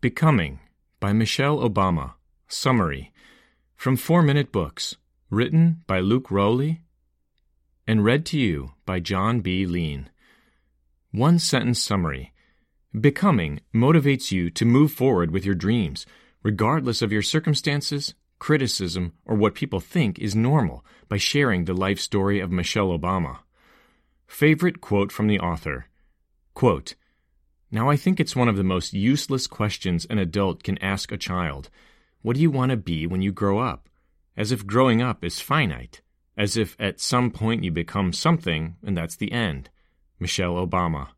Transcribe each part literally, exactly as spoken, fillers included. Becoming by Michelle Obama. Summary from Four-Minute Books, written by Luke Rowley and read to you by John B. Lean. One-sentence summary. Becoming motivates you to move forward with your dreams, regardless of your circumstances, criticism, or what people think is normal, by sharing the life story of Michelle Obama. Favorite quote from the author. Quote, "Now I think it's one of the most useless questions an adult can ask a child. What do you want to be when you grow up? As if growing up is finite. As if at some point you become something and that's the end." Michelle Obama.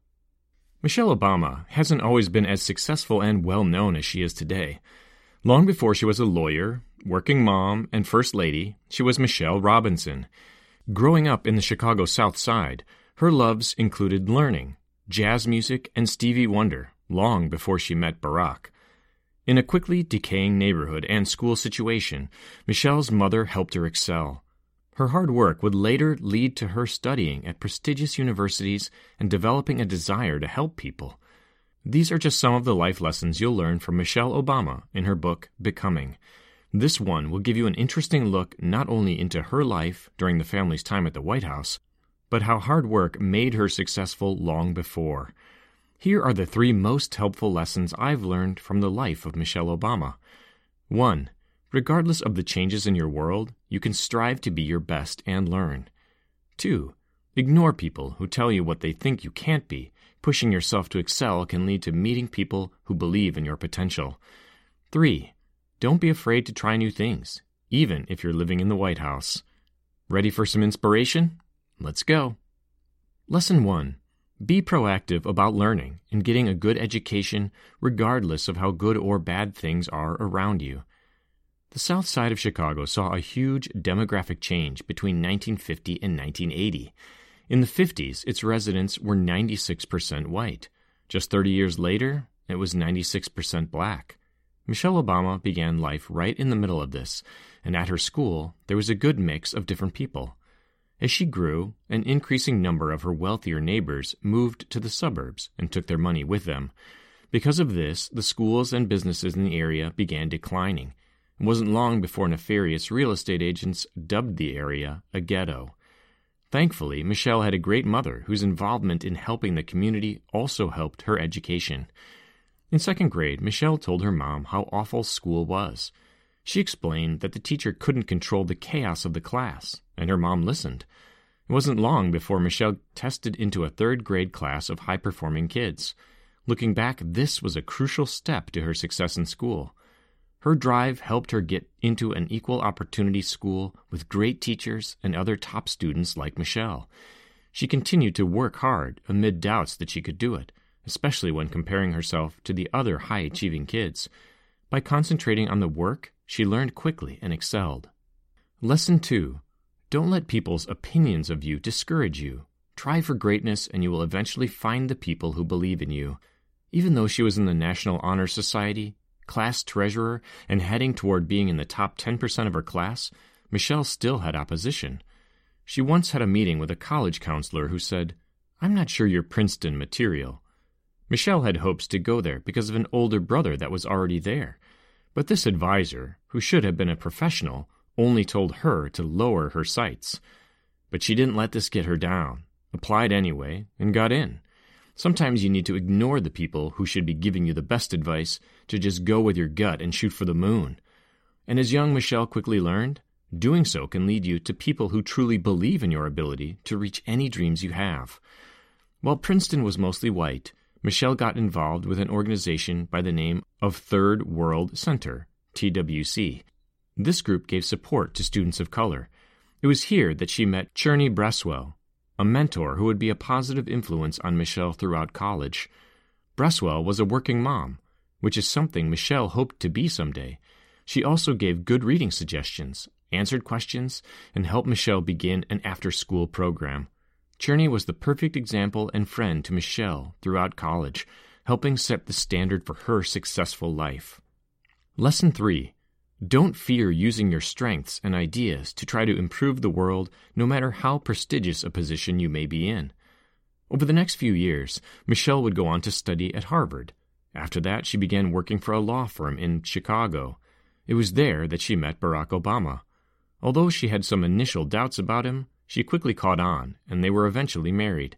Michelle Obama hasn't always been as successful and well-known as she is today. Long before she was a lawyer, working mom, and first lady, she was Michelle Robinson. Growing up in the Chicago South Side, her loves included learning, jazz music, and Stevie Wonder, long before she met Barack. In a quickly decaying neighborhood and school situation, Michelle's mother helped her excel. Her hard work would later lead to her studying at prestigious universities and developing a desire to help people. These are just some of the life lessons you'll learn from Michelle Obama in her book, Becoming. This one will give you an interesting look not only into her life during the family's time at the White House, but how hard work made her successful long before. Here are the three most helpful lessons I've learned from the life of Michelle Obama. One. Regardless of the changes in your world, you can strive to be your best and learn. Two. Ignore people who tell you what they think you can't be. Pushing yourself to excel can lead to meeting people who believe in your potential. Three. Don't be afraid to try new things, even if you're living in the White House. Ready for some inspiration? Let's go. Lesson one. Be proactive about learning and getting a good education, regardless of how good or bad things are around you. The South Side of Chicago saw a huge demographic change between nineteen fifty and nineteen eighty. In the fifties, its residents were ninety-six percent white. Just thirty years later, it was ninety-six percent black. Michelle Obama began life right in the middle of this, and at her school, there was a good mix of different people. As she grew, an increasing number of her wealthier neighbors moved to the suburbs and took their money with them. Because of this, the schools and businesses in the area began declining. It wasn't long before nefarious real estate agents dubbed the area a ghetto. Thankfully, Michelle had a great mother whose involvement in helping the community also helped her education. In second grade, Michelle told her mom how awful school was. She explained that the teacher couldn't control the chaos of the class, and her mom listened. It wasn't long before Michelle tested into a third-grade class of high-performing kids. Looking back, this was a crucial step to her success in school. Her drive helped her get into an equal opportunity school with great teachers and other top students like Michelle. She continued to work hard amid doubts that she could do it, especially when comparing herself to the other high-achieving kids. By concentrating on the work, she learned quickly and excelled. Lesson two. Don't let people's opinions of you discourage you. Try for greatness and you will eventually find the people who believe in you. Even though she was in the National Honor Society, class treasurer, and heading toward being in the top ten percent of her class, Michelle still had opposition. She once had a meeting with a college counselor who said, "I'm not sure you're Princeton material." Michelle had hopes to go there because of an older brother that was already there. But this advisor, who should have been a professional, only told her to lower her sights. But she didn't let this get her down, applied anyway, and got in. Sometimes you need to ignore the people who should be giving you the best advice to just go with your gut and shoot for the moon. And as young Michelle quickly learned, doing so can lead you to people who truly believe in your ability to reach any dreams you have. While Princeton was mostly white, Michelle got involved with an organization by the name of Third World Center, T W C. This group gave support to students of color. It was here that she met Czerny Braswell, a mentor who would be a positive influence on Michelle throughout college. Braswell was a working mom, which is something Michelle hoped to be someday. She also gave good reading suggestions, answered questions, and helped Michelle begin an after-school program. Czerny was the perfect example and friend to Michelle throughout college, helping set the standard for her successful life. Lesson three. Don't fear using your strengths and ideas to try to improve the world, no matter how prestigious a position you may be in. Over the next few years, Michelle would go on to study at Harvard. After that, she began working for a law firm in Chicago. It was there that she met Barack Obama. Although she had some initial doubts about him, she quickly caught on, and they were eventually married.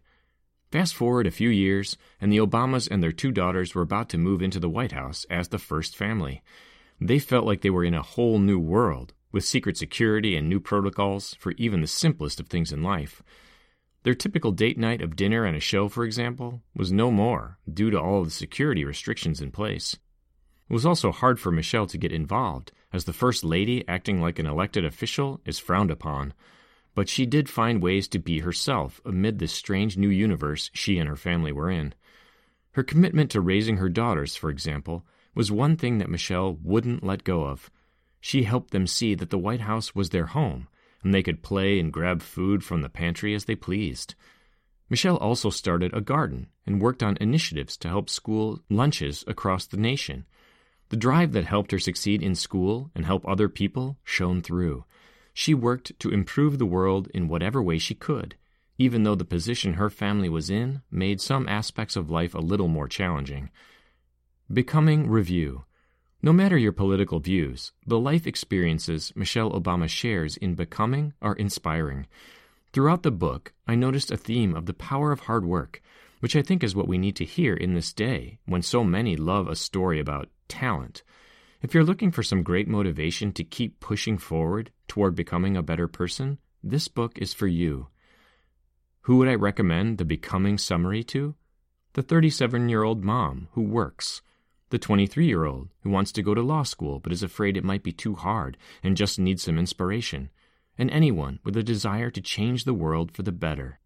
Fast forward a few years, and the Obamas and their two daughters were about to move into the White House as the first family. They felt like they were in a whole new world, with secret security and new protocols for even the simplest of things in life. Their typical date night of dinner and a show, for example, was no more due to all of the security restrictions in place. It was also hard for Michelle to get involved, as the First Lady acting like an elected official is frowned upon. But she did find ways to be herself amid this strange new universe she and her family were in. Her commitment to raising her daughters, for example, was one thing that Michelle wouldn't let go of. She helped them see that the White House was their home, and they could play and grab food from the pantry as they pleased. Michelle also started a garden and worked on initiatives to help school lunches across the nation. The drive that helped her succeed in school and help other people shone through. She worked to improve the world in whatever way she could, even though the position her family was in made some aspects of life a little more challenging. Becoming Review. No matter your political views, the life experiences Michelle Obama shares in Becoming are inspiring. Throughout the book, I noticed a theme of the power of hard work, which I think is what we need to hear in this day when so many love a story about talent. If you're looking for some great motivation to keep pushing forward toward becoming a better person, this book is for you. Who would I recommend the Becoming summary to? The thirty-seven-year-old mom who works. The twenty-three-year-old who wants to go to law school but is afraid it might be too hard and just needs some inspiration, and anyone with a desire to change the world for the better.